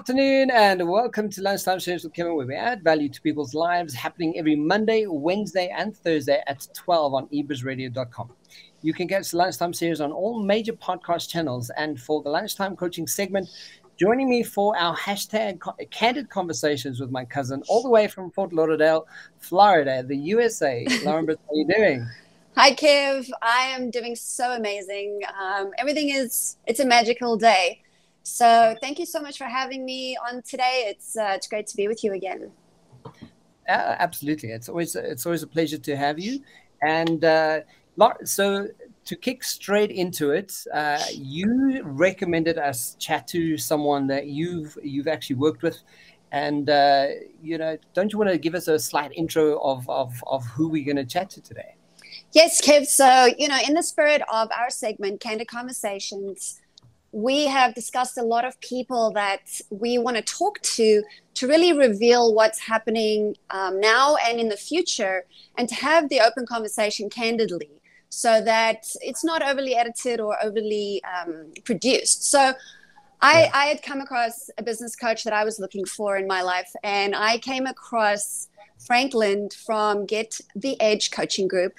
afternoon and welcome to Lunchtime Shows with Kevin, where we add value to people's lives, happening every Monday, Wednesday and Thursday at 12 on ebizradio.com. You can catch the Lunchtime Series on all major podcast channels. And for the Lunchtime Coaching segment, joining me for our hashtag candid conversations with my cousin all the way from Fort Lauderdale, Florida, the USA. Lauren Britz, how are you doing? Hi, Kev. I am doing so amazing. Everything it's a magical day. So thank you so much for having me on today. It's great to be with you again. Absolutely. It's always a pleasure to have you. And so to kick straight into it, you recommended us chat to someone that you've actually worked with. And, don't you want to give us a slight intro of who we're going to chat to today? Yes, Kev. So, in the spirit of our segment, Candid Conversations, we have discussed a lot of people that we want to talk to really reveal what's happening now and in the future, and to have the open conversation candidly so that it's not overly edited or overly produced. So I had come across a business coach that I was looking for in my life, and I came across Frank Lind from Get the Edge Coaching Group.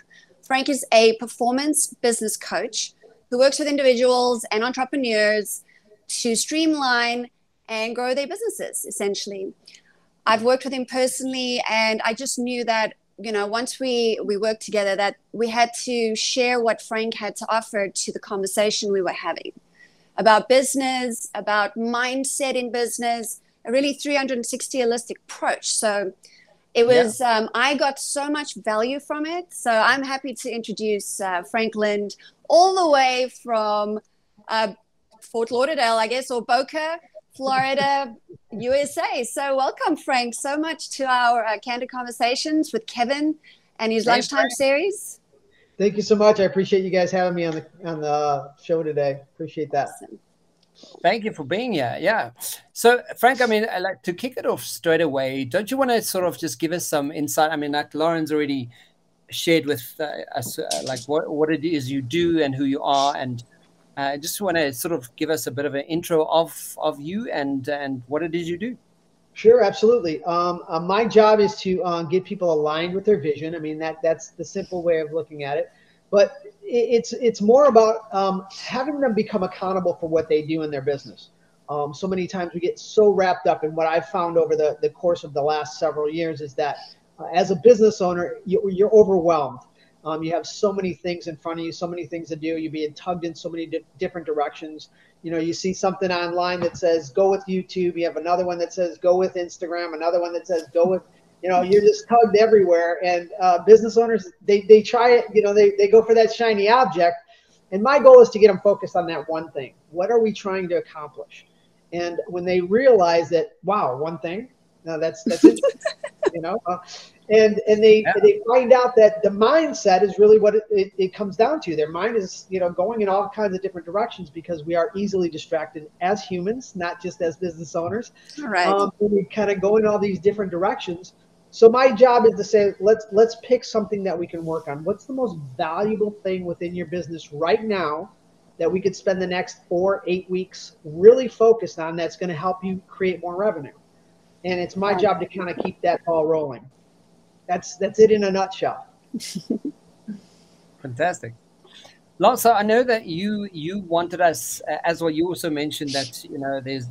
Frank is a performance business coach who works with individuals and entrepreneurs to streamline and grow their businesses, essentially. I've worked with him personally, and I just knew that, once we worked together, that we had to share what Frank had to offer to the conversation we were having about business, about mindset in business, a really 360 holistic approach. So it was, I got so much value from it. So I'm happy to introduce Frank Lind, all the way from Fort Lauderdale, I guess, or Boca, Florida, USA. So welcome, Frank, so much to our Candid Conversations with Kevin and his Lunchtime Series. Thank you so much. I appreciate you guys having me on the show today. Appreciate that. Awesome. Thank you for being here. Yeah. So, Frank, I mean, like to kick it off straight away, don't you want to sort of just give us some insight? I mean, like Lauren's already shared with us, like what it is you do and who you are. And I just want to sort of give us a bit of an intro of you and what it is you do. Sure, absolutely. My job is to get people aligned with their vision. I mean, that's the simple way of looking at it. But it's more about having them become accountable for what they do in their business. So many times we get so wrapped up in what I've found over the course of the last several years is that as a business owner, you're overwhelmed. You have so many things in front of you, so many things to do. You're being tugged in so many different directions. You see something online that says, go with YouTube. You have another one that says, go with Instagram. Another one that says, go with... you're just tugged everywhere, and business owners, they try it, they go for that shiny object. And my goal is to get them focused on that one thing. What are we trying to accomplish? And when they realize that, wow, one thing, no, that's it, and they find out that the mindset is really what it comes down to. Their mind is, going in all kinds of different directions because we are easily distracted as humans, not just as business owners. All right. We kind of go in all these different directions. So my job is to say, let's pick something that we can work on. What's the most valuable thing within your business right now that we could spend the next 4-8 weeks really focused on that's going to help you create more revenue? And it's my job to kind of keep that ball rolling. That's it in a nutshell. Fantastic. Lotso, I know that you wanted us, as well, you also mentioned that, there's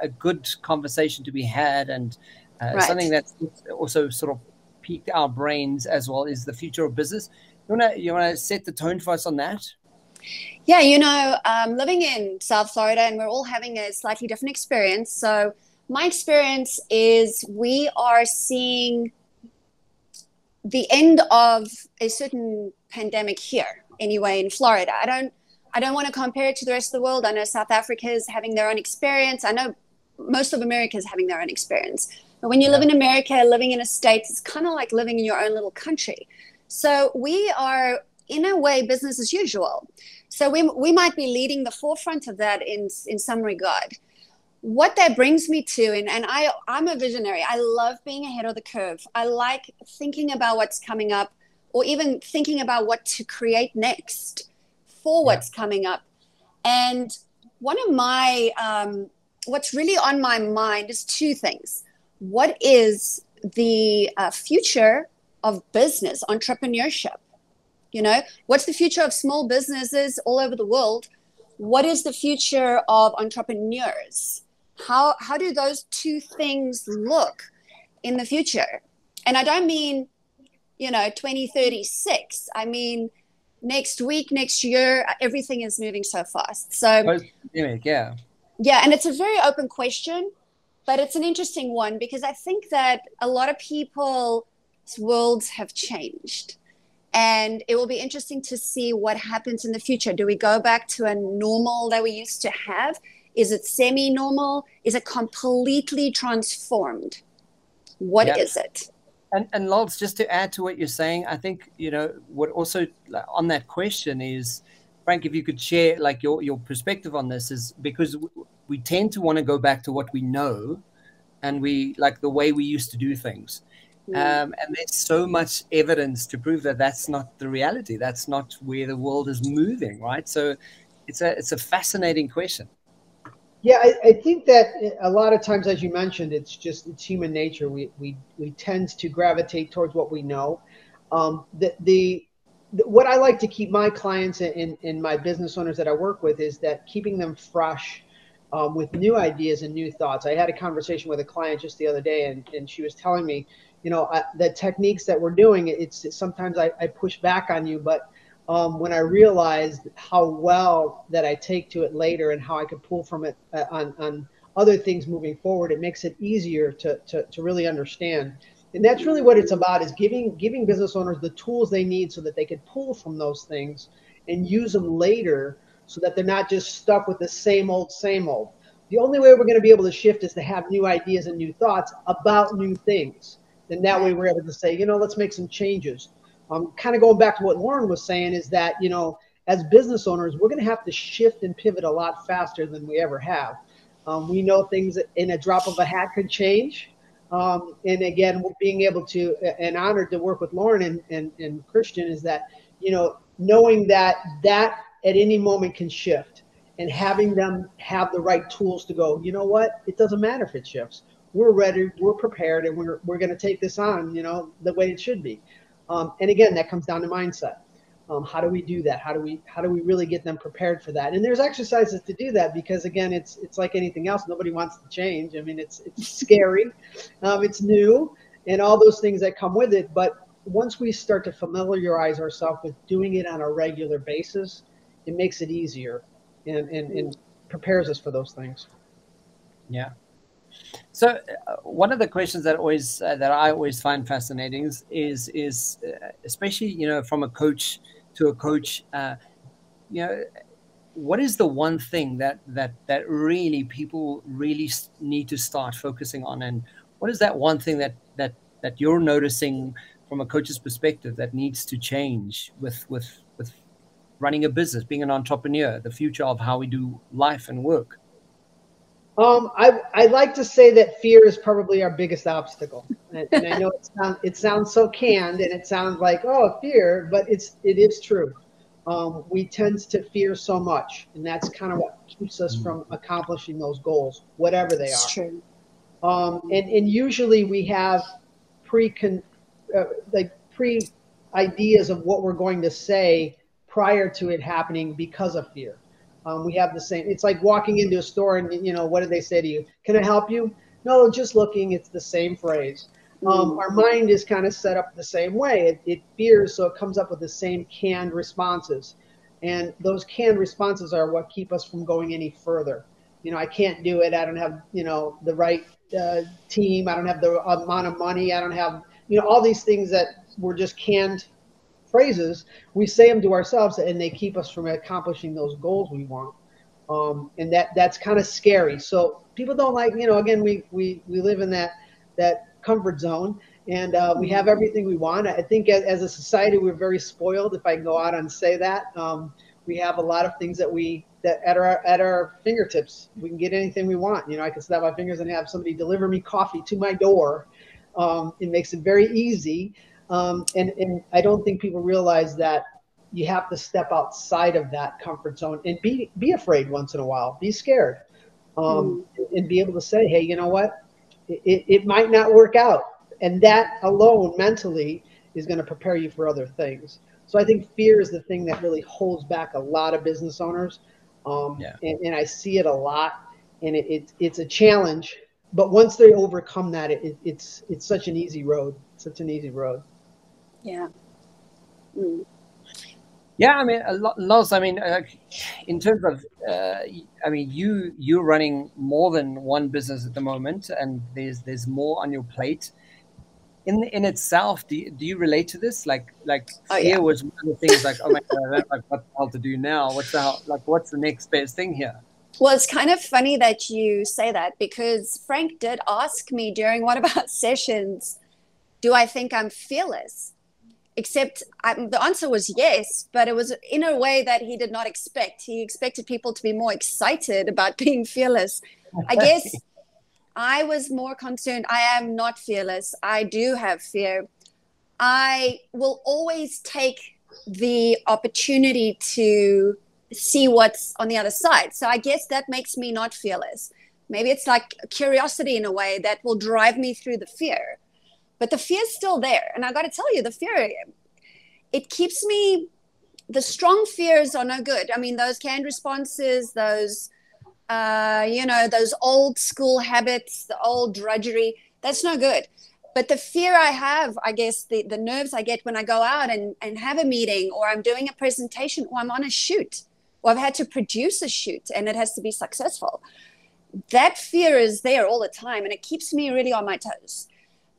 a good conversation to be had, and something that's also sort of piqued our brains as well is the future of business. You want to set the tone for us on that? Yeah, living in South Florida, and we're all having a slightly different experience. So my experience is we are seeing the end of a certain pandemic here, anyway, in Florida. I don't want to compare it to the rest of the world. I know South Africa is having their own experience. I know most of America is having their own experience. But when you live in America, living in a state, it's kind of like living in your own little country. So we are, in a way, business as usual. So we might be leading the forefront of that in some regard. What that brings me to, and I'm a visionary. I love being ahead of the curve. I like thinking about what's coming up, or even thinking about what to create next for what's coming up. And one of my what's really on my mind is two things. What is the future of business, entrepreneurship? You know, what's the future of small businesses all over the world? What is the future of entrepreneurs? How do those two things look in the future? And I don't mean, you know, 2036. I mean, next week, next year, everything is moving so fast. So, yeah. Yeah, and it's a very open question, but it's an interesting one because I think that a lot of people's worlds have changed. And it will be interesting to see what happens in the future. Do we go back to a normal that we used to have? Is it semi-normal? Is it completely transformed? What is it? And Lols, just to add to what you're saying, I think, you know, what also on that question is, Frank, if you could share like your perspective on this, is because we tend to want to go back to what we know and we like the way we used to do things. And there's so much evidence to prove that that's not the reality. That's not where the world is moving, right? So it's a fascinating question. Yeah, I think that a lot of times, as you mentioned, it's human nature. We tend to gravitate towards what we know. What I like to keep my clients and my business owners that I work with is that keeping them fresh with new ideas and new thoughts. I had a conversation with a client just the other day, and she was telling me, you know, the techniques that we're doing, it's sometimes I push back on you, but when I realized how well that I take to it later and how I could pull from it on other things moving forward, it makes it easier to really understand. And that's really what it's about, is giving business owners the tools they need so that they can pull from those things and use them later so that they're not just stuck with the same old, same old. The only way we're going to be able to shift is to have new ideas and new thoughts about new things. Then that way we're able to say, you know, let's make some changes. Kind of going back to what Lauren was saying is that, you know, as business owners, we're going to have to shift and pivot a lot faster than we ever have. We know things in a drop of a hat could change. And again, being able to, and honored to work with Lauren and Christian, is that, you know, knowing that at any moment can shift and having them have the right tools to go, you know what, it doesn't matter if it shifts. We're ready, we're prepared, and we're going to take this on, you know, the way it should be. And again, that comes down to mindset. How do we do that? How do we really get them prepared for that? And there's exercises to do that because, again, it's like anything else. Nobody wants to change. I mean, it's scary, it's new, and all those things that come with it. But once we start to familiarize ourselves with doing it on a regular basis, it makes it easier and prepares us for those things. Yeah. So one of the questions that I always find fascinating is especially, you know, from a coach to a coach, you know, what is the one thing that really people really need to start focusing on? And what is that one thing that you're noticing from a coach's perspective that needs to change with running a business, being an entrepreneur, the future of how we do life and work? I like to say that fear is probably our biggest obstacle, and I know it sounds so canned, and it sounds like, oh, fear, but it is true. We tend to fear so much, and that's kind of what keeps us from accomplishing those goals, whatever they are. True. And usually we have pre ideas of what we're going to say prior to it happening because of fear. We have the same. It's like walking into a store and, you know, what do they say to you? Can I help you? No, just looking. It's the same phrase. Our mind is kind of set up the same way. It fears, so it comes up with the same canned responses. And those canned responses are what keep us from going any further. You know, I can't do it. I don't have, you know, the right team. I don't have the amount of money. I don't have, you know, all these things that were just canned phrases. We say them to ourselves, and they keep us from accomplishing those goals we want. And that's kind of scary. So people don't like, you know, again, we live in that comfort zone, and we have everything we want. I think as a society, we're very spoiled, if I can go out and say that. We have a lot of things that at our fingertips. We can get anything we want. You know, I can snap my fingers and have somebody deliver me coffee to my door. It makes it very easy. And I don't think people realize that you have to step outside of that comfort zone and be afraid once in a while, be scared. and be able to say, hey, you know what, it might not work out. And that alone mentally is going to prepare you for other things. So I think fear is the thing that really holds back a lot of business owners. And I see it a lot, and it's a challenge, but once they overcome that, it's such an easy road, Yeah. Mm. Yeah. I mean, Lars, I mean, in terms of, I mean, you're running more than one business at the moment, and there's more on your plate. In itself, do you relate to this? Like fear was one of the things like, oh my God, I don't know what the hell to do now. What's the next best thing here? Well, it's kind of funny that you say that, because Frank did ask me during one of our sessions, do I think I'm fearless? Except the answer was yes, but it was in a way that he did not expect. He expected people to be more excited about being fearless. I guess I was more concerned. I am not fearless. I do have fear. I will always take the opportunity to see what's on the other side. So I guess that makes me not fearless. Maybe it's like curiosity in a way that will drive me through the fear. But the fear is still there. And I got to tell you, the fear, it keeps me, the strong fears are no good. I mean, those canned responses, those... those old school habits, the old drudgery, that's no good. But the fear I have, I guess, the nerves I get when I go out and have a meeting, or I'm doing a presentation, or I'm on a shoot, or I've had to produce a shoot and it has to be successful. That fear is there all the time, and it keeps me really on my toes.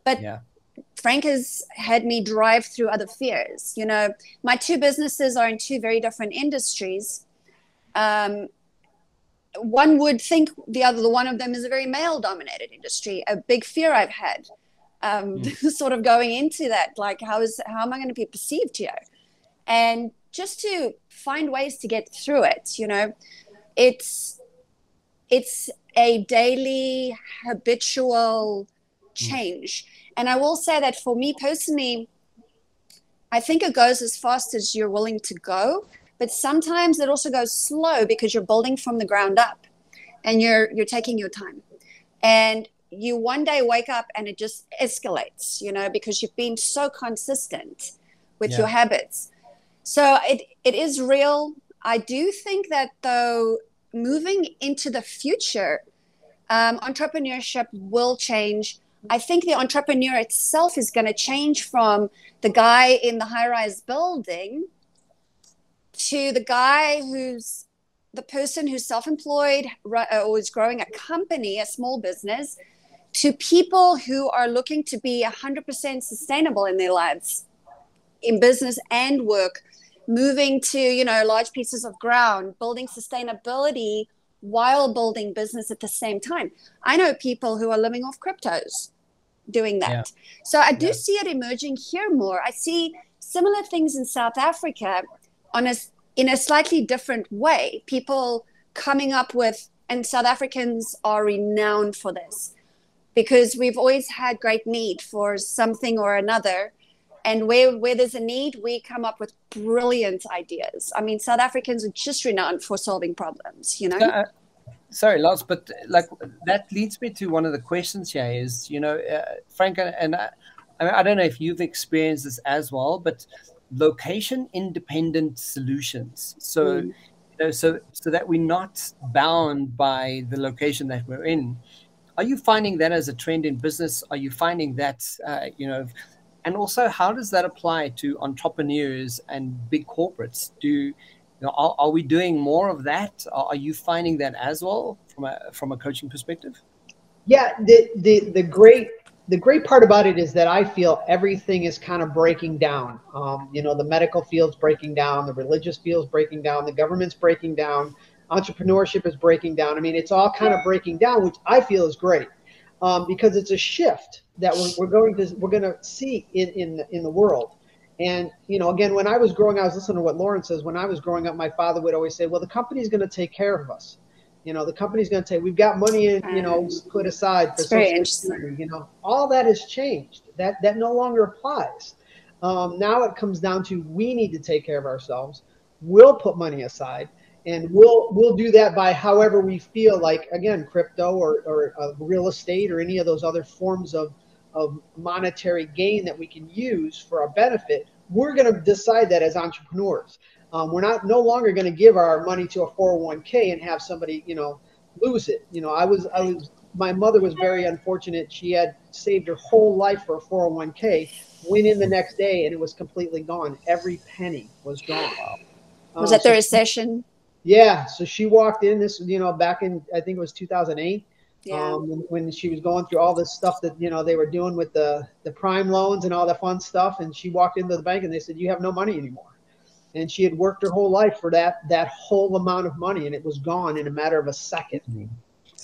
But Frank has had me drive through other fears. You know, my two businesses are in two very different industries. One would think the one of them is a very male-dominated industry. A big fear I've had, sort of going into that, like how am I going to be perceived here, and just to find ways to get through it. You know, it's a daily habitual change, and I will say that for me personally, I think it goes as fast as you're willing to go. But sometimes it also goes slow because you're building from the ground up, and you're taking your time, and you one day wake up and it just escalates, you know, because you've been so consistent with your habits. So it is real. I do think that though, moving into the future, entrepreneurship will change. I think the entrepreneur itself is going to change from the guy in the high-rise building to the guy who's the person who's self-employed or is growing a company, a small business, to people who are looking to be 100% sustainable in their lives, in business and work, moving to, you know, large pieces of ground, building sustainability while building business at the same time. I know people who are living off cryptos doing that. So I do see it emerging here more. I see similar things in South Africa, in a slightly different way, people coming up with, and South Africans are renowned for this, because we've always had great need for something or another. And where there's a need, we come up with brilliant ideas. I mean, South Africans are just renowned for solving problems, you know? Sorry, Lars, but like that leads me to one of the questions here is, you know, Frank, and I don't know if you've experienced this as well, but location independent solutions, so you know, so that we're not bound by the location that we're in. Are you finding that as a trend in business? Are you finding that and also how does that apply to entrepreneurs and big corporates? Are we doing more of that? Are you finding that as well from a coaching perspective? The great part about it is that I feel everything is kind of breaking down. The medical field's breaking down, the religious field's breaking down, the government's breaking down, entrepreneurship is breaking down. I mean, it's all kind of breaking down, which I feel is great, because it's a shift that we're going to see in the world. And, you know, again, when I was growing, I was listening to what Lauren says. When I was growing up, my father would always say, well, the company's going to take care of us. You know, the company's going to say, we've got money, put aside for something. You know, all that has changed. That no longer applies. Now it comes down to we need to take care of ourselves. We'll put money aside. And we'll do that by however we feel like, again, crypto or real estate or any of those other forms of monetary gain that we can use for our benefit. We're going to decide that as entrepreneurs. We're no longer going to give our money to a 401k and have somebody, lose it. My mother was very unfortunate. She had saved her whole life for a 401k, went in the next day, and it was completely gone. Every penny was gone. Was that the recession? Yeah. So she walked in this, back in, I think it was 2008, when she was going through all this stuff that, they were doing with the prime loans and all that fun stuff. And she walked into the bank and they said, "You have no money anymore." And she had worked her whole life for that whole amount of money, and it was gone in a matter of a second. Mm-hmm.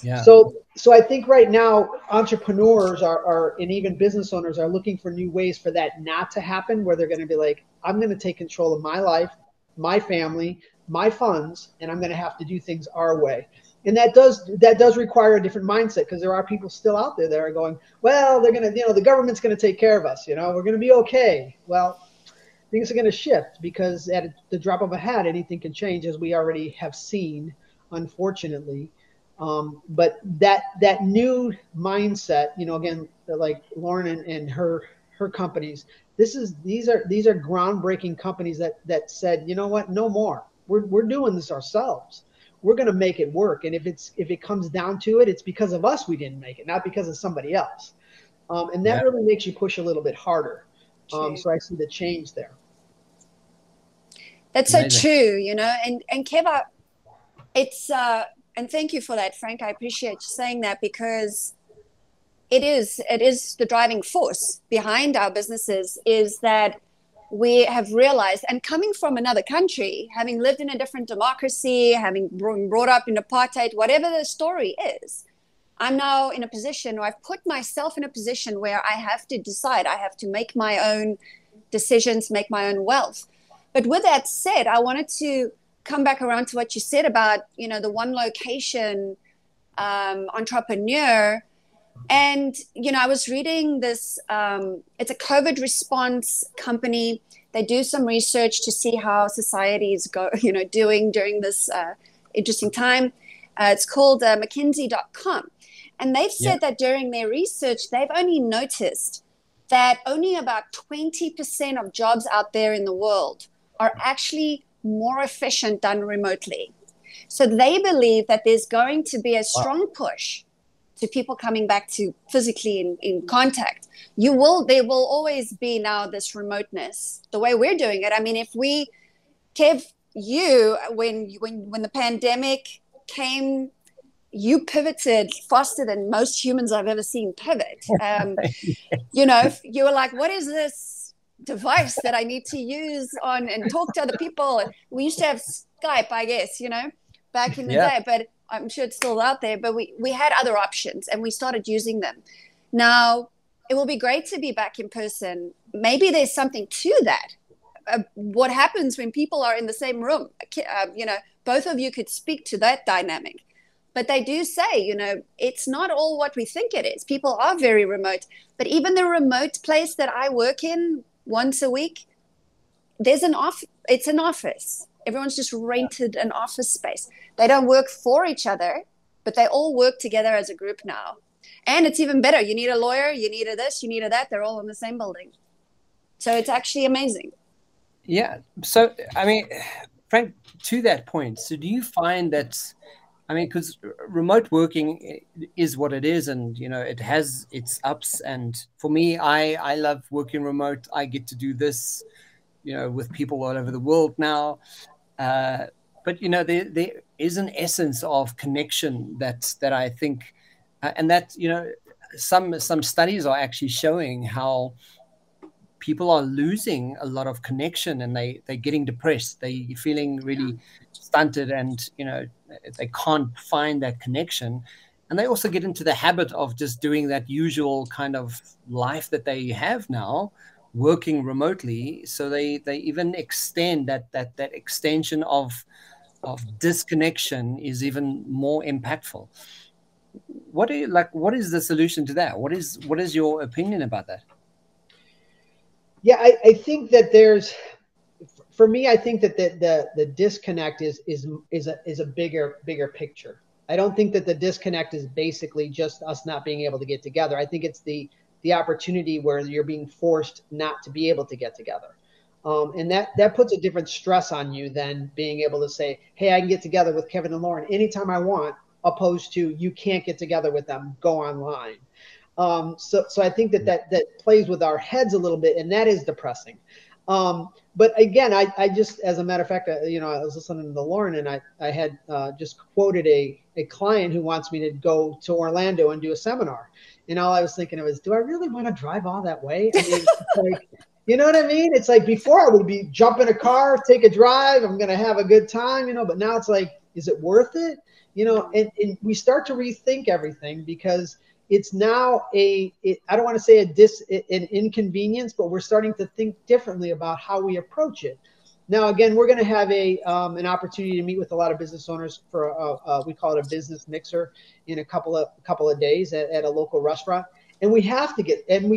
Yeah. So I think right now entrepreneurs are and even business owners are looking for new ways for that not to happen, where they're going to be like, I'm going to take control of my life, my family, my funds, and I'm going to have to do things our way. And that does require a different mindset, because there are people still out there that are going, well, they're going to, the government's going to take care of us. We're going to be okay. Well, things are going to shift, because at the drop of a hat, anything can change, as we already have seen, unfortunately. But that new mindset, again, like Lauren and her companies, these are groundbreaking companies that said, you know what, no more. We're doing this ourselves. We're going to make it work. And if it comes down to it, it's because of us we didn't make it, not because of somebody else. And that really makes you push a little bit harder. So I see the change there. That's amazing. So true, and Kev, it's, and thank you for that, Frank. I appreciate you saying that, because it is the driving force behind our businesses, is that we have realized, and coming from another country, having lived in a different democracy, having been brought up in apartheid, whatever the story is, I'm now in a position, or I've put myself in a position where I have to decide. I have to make my own decisions, make my own wealth. But with that said, I wanted to come back around to what you said about, the one location entrepreneur. And, I was reading this, it's a COVID response company. They do some research to see how society is doing during this interesting time. It's called McKinsey.com. And they've said that during their research, they've only noticed that only about 20% of jobs out there in the world are actually more efficient done remotely. So they believe that there's going to be a strong push to people coming back to physically in contact. There will always be now this remoteness, the way we're doing it. I mean, if we, Kev, you, when the pandemic came, you pivoted faster than most humans I've ever seen pivot. You were like, what is this device that I need to use on and talk to other people? We used to have Skype, I guess, back in the day, but I'm sure it's still out there. But we had other options, and we started using them. Now, it will be great to be back in person. Maybe there's something to that. What happens when people are in the same room? Both of you could speak to that dynamic. But they do say, it's not all what we think it is. People are very remote. But even the remote place that I work in, once a week, there's an office. It's an office. Everyone's just rented an office space. They don't work for each other, but they all work together as a group now. And it's even better. You need a lawyer, you need a this, you need a that. They're all in the same building. So it's actually amazing. Yeah. So, I mean, Frank, to that point, so do you find that, I mean, because remote working is what it is, and, it has its ups. And for me, I love working remote. I get to do this, with people all over the world now. But, there is an essence of connection that I think, and that, some studies are actually showing how people are losing a lot of connection, and they're getting depressed. They're feeling really stunted, and, they can't find that connection. And they also get into the habit of just doing that usual kind of life that they have now, working remotely. So they even extend that extension of disconnection is even more impactful. What is the solution to that? What is your opinion about that? Yeah, I think that there's, for me, I think that the disconnect is a bigger picture. I don't think that the disconnect is basically just us not being able to get together. I think it's the opportunity where you're being forced not to be able to get together. And that puts a different stress on you than being able to say, hey, I can get together with Kevin and Lauren anytime I want, opposed to you can't get together with them, go online. So I think that plays with our heads a little bit, and that is depressing. But again, I just, as a matter of fact, I was listening to Lauren, and I had just quoted a client who wants me to go to Orlando and do a seminar. And all I was thinking of is, do I really want to drive all that way? I mean, like, you know what I mean? It's like before I would be jump in a car, take a drive, I'm going to have a good time, but now it's like, is it worth it? And we start to rethink everything, because it's now I don't want to say an inconvenience, but we're starting to think differently about how we approach it. Now, again, we're going to have an opportunity to meet with a lot of business owners for we call it a business mixer in a couple of days at a local restaurant. And we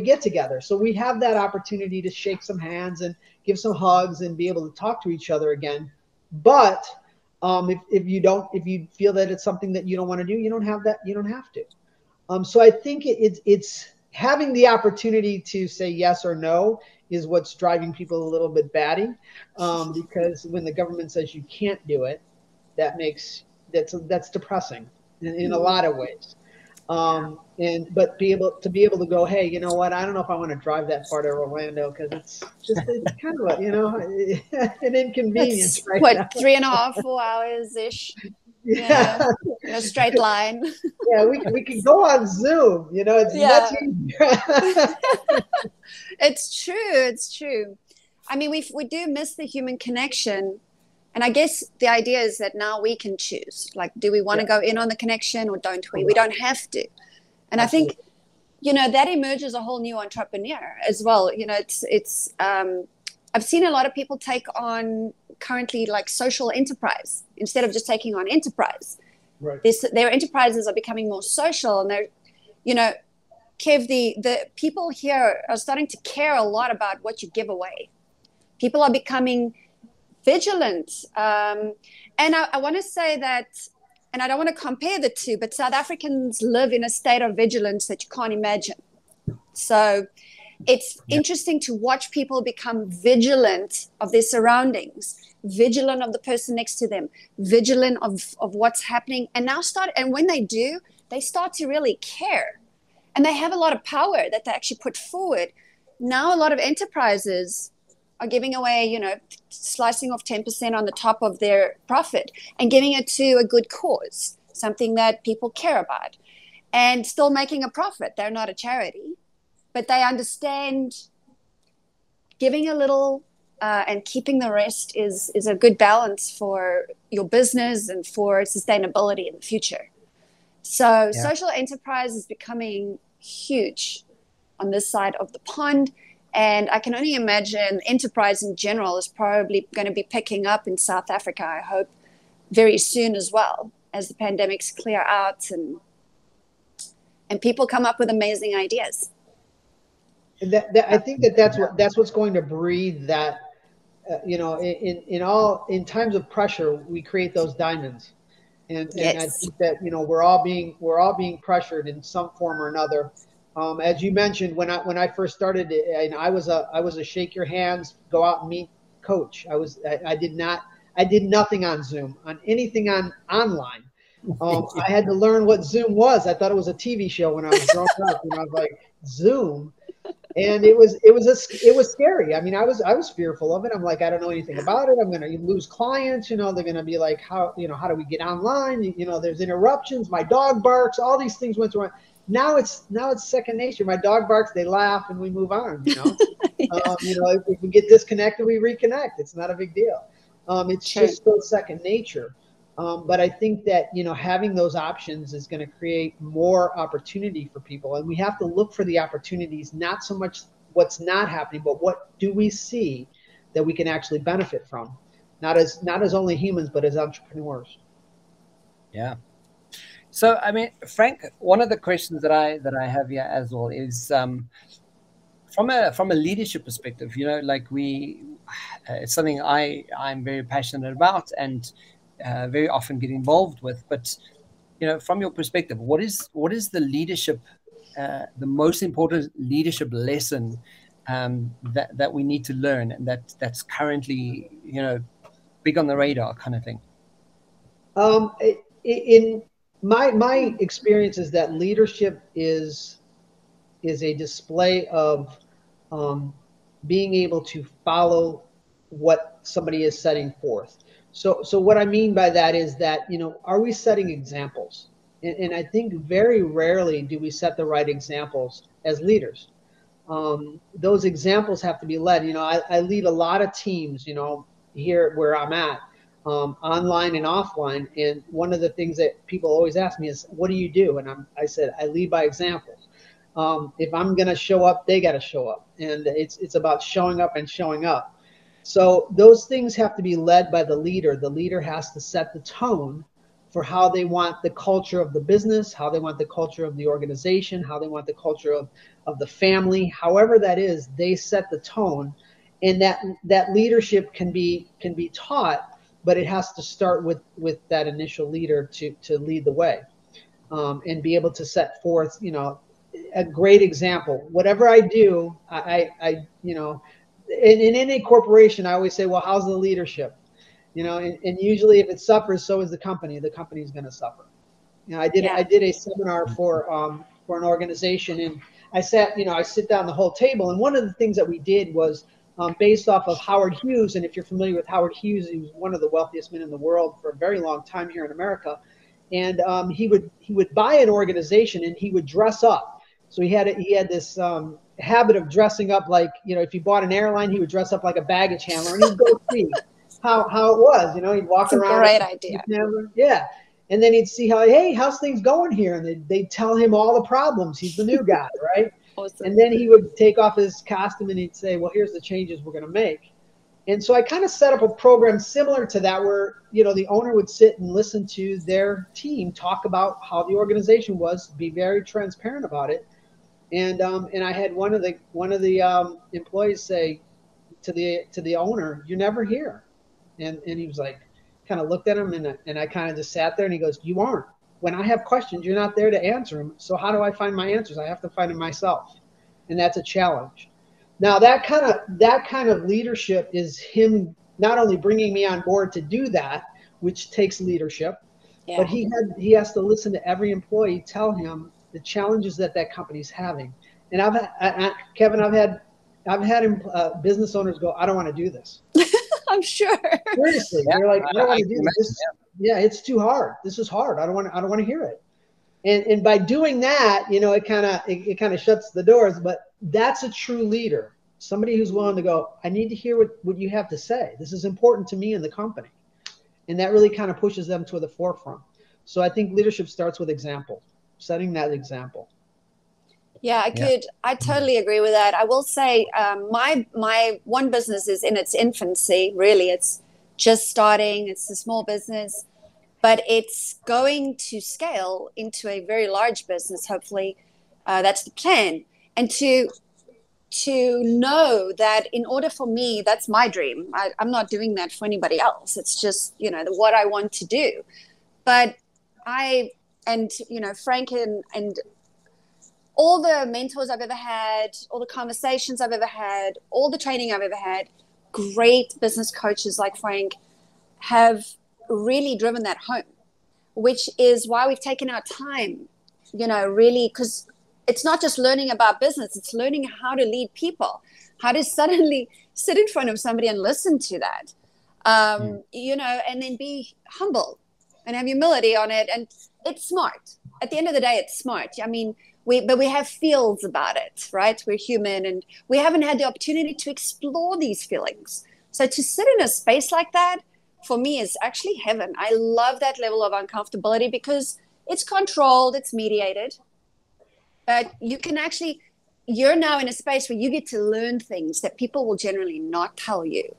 get together. So we have that opportunity to shake some hands and give some hugs and be able to talk to each other again. But if you feel that it's something that you don't want to do, you don't have to. So I think it's having the opportunity to say yes or no is what's driving people a little bit batty, because when the government says you can't do it, that's depressing in a lot of ways. But be able to go, hey, you know what? I don't know if I want to drive that far to Orlando, because it's just kind of an inconvenience. That's, right, what, now. 3.5, 4 hours ish. Yeah, no straight line. Yeah, we can go on Zoom. It's much easier. It's true. It's true. I mean, we do miss the human connection. And I guess the idea is that now we can choose. Like, do we want to go in on the connection, or don't we? We don't have to. And absolutely. I think, that emerges a whole new entrepreneur as well. It's I've seen a lot of people take on currently like social enterprise instead of just taking on enterprise. Right. Their enterprises are becoming more social, and they're, Kev, the people here are starting to care a lot about what you give away. People are becoming vigilant. And I want to say that, and I don't want to compare the two, but South Africans live in a state of vigilance that you can't imagine. So it's interesting to watch people become vigilant of their surroundings, vigilant of the person next to them, vigilant of what's happening. And now when they do, they start to really care. And they have a lot of power that they actually put forward. Now a lot of enterprises are giving away, slicing off 10% on the top of their profit and giving it to a good cause, something that people care about, and still making a profit. They're not a charity, but they understand giving a little and keeping the rest is a good balance for your business and for sustainability in the future. So social enterprise is becoming huge on this side of the pond. And I can only imagine enterprise in general is probably going to be picking up in South Africa, I hope, very soon as well, as the pandemics clear out and people come up with amazing ideas. I think that's what's going to breed that, in times of pressure, we create those diamonds. And I think that, we're all being pressured in some form or another. As you mentioned, when I first started, and I was a shake your hands, go out and meet coach. I did nothing on Zoom, on anything online. I had to learn what Zoom was. I thought it was a TV show when I was growing up, and I was like, Zoom, and it was scary. I mean, I was fearful of it. I'm like, I don't know anything about it. I'm gonna lose clients. They're gonna be like, how do we get online? There's interruptions. My dog barks. All these things went through. Now it's second nature. My dog barks, they laugh, and we move on. If we get disconnected, we reconnect. It's not a big deal. It's just so second nature. But I think that having those options is going to create more opportunity for people, and we have to look for the opportunities, not so much what's not happening, but what do we see that we can actually benefit from, not as only humans, but as entrepreneurs. Yeah. So, I mean, Frank, one of the questions that I have here as well is from a leadership perspective, like we it's something I'm very passionate about and very often get involved with. But, you know, from your perspective, what is the leadership, the most important leadership lesson that we need to learn, and that's currently, you know, big on the radar kind of thing? In my experience is that leadership is a display of being able to follow what somebody is setting forth. So what I mean by that is that, you know, are we setting examples? And I think very rarely do we set the right examples as leaders. Those examples have to be led. You know, I lead a lot of teams, you know, here where I'm at, online and offline. And one of the things that people always ask me is, what do you do? And I said, I lead by example. If I'm going to show up, they got to show up. And it's about showing up and showing up. So those things have to be led by the leader. The leader has to set the tone for how they want the culture of the business, how they want the culture of the organization, how they want the culture of the family. However that is, they set the tone. And that leadership can be taught, but it has to start with that initial leader to lead the way, and be able to set forth, you know, a great example. Whatever I do, I you know, in any corporation, I always say, well, how's the leadership? You know, and usually if it suffers, so is the company. The company's going to suffer. You know, I did a seminar for an organization, and I sit down the whole table. And one of the things that we did was based off of Howard Hughes. And if you're familiar with Howard Hughes, he was one of the wealthiest men in the world for a very long time here in America. And he would buy an organization and he would dress up. So he had this habit of dressing up like, you know, if he bought an airline, he would dress up like a baggage handler, and he'd go see how it was. You know, he'd walk around. Great idea. Yeah. And then he'd see hey, how's things going here? And they'd tell him all the problems. He's the new guy, right? Awesome. And then he would take off his costume and he'd say, well, here's the changes we're going to make. And so I kind of set up a program similar to that where, you know, the owner would sit and listen to their team talk about how the organization was, be very transparent about it. And I had one of the employees say to the owner, "You're never here," and he was like, kind of looked at him, and I kind of just sat there, and he goes, "You aren't. When I have questions, you're not there to answer them. So how do I find my answers? I have to find them myself, and that's a challenge." Now that kind of leadership is him not only bringing me on board to do that, which takes leadership, yeah, but he has to listen to every employee tell him the challenges that company's having. And Kevin, I've had business owners go, I don't want to do this. I'm sure. Seriously. Yeah, they're like, I don't want to do this. Yeah, it's too hard. This is hard. I don't want to hear it. And by doing that, you know, it kind of shuts the doors, but that's a true leader. Somebody who's willing to go, I need to hear what you have to say. This is important to me and the company. And that really kind of pushes them to the forefront. So I think leadership starts with example. Setting that example. Yeah, I could. Yeah. I totally agree with that. I will say my one business is in its infancy, really. It's just starting. It's a small business, but it's going to scale into a very large business, hopefully. That's the plan. And to know that in order for me, that's my dream. I'm not doing that for anybody else. It's just, you know, what I want to do. But And, you know, Frank and all the mentors I've ever had, all the conversations I've ever had, all the training I've ever had, great business coaches like Frank have really driven that home, which is why we've taken our time, you know, really, because it's not just learning about business, it's learning how to lead people, how to suddenly sit in front of somebody and listen to that, you know, and then be humble and have humility on it. And it's smart. At the end of the day, it's smart. I mean, we have feels about it, right? We're human and we haven't had the opportunity to explore these feelings. So to sit in a space like that, for me, is actually heaven. I love that level of uncomfortability because it's controlled, it's mediated. But you can actually, you're now in a space where you get to learn things that people will generally not tell you.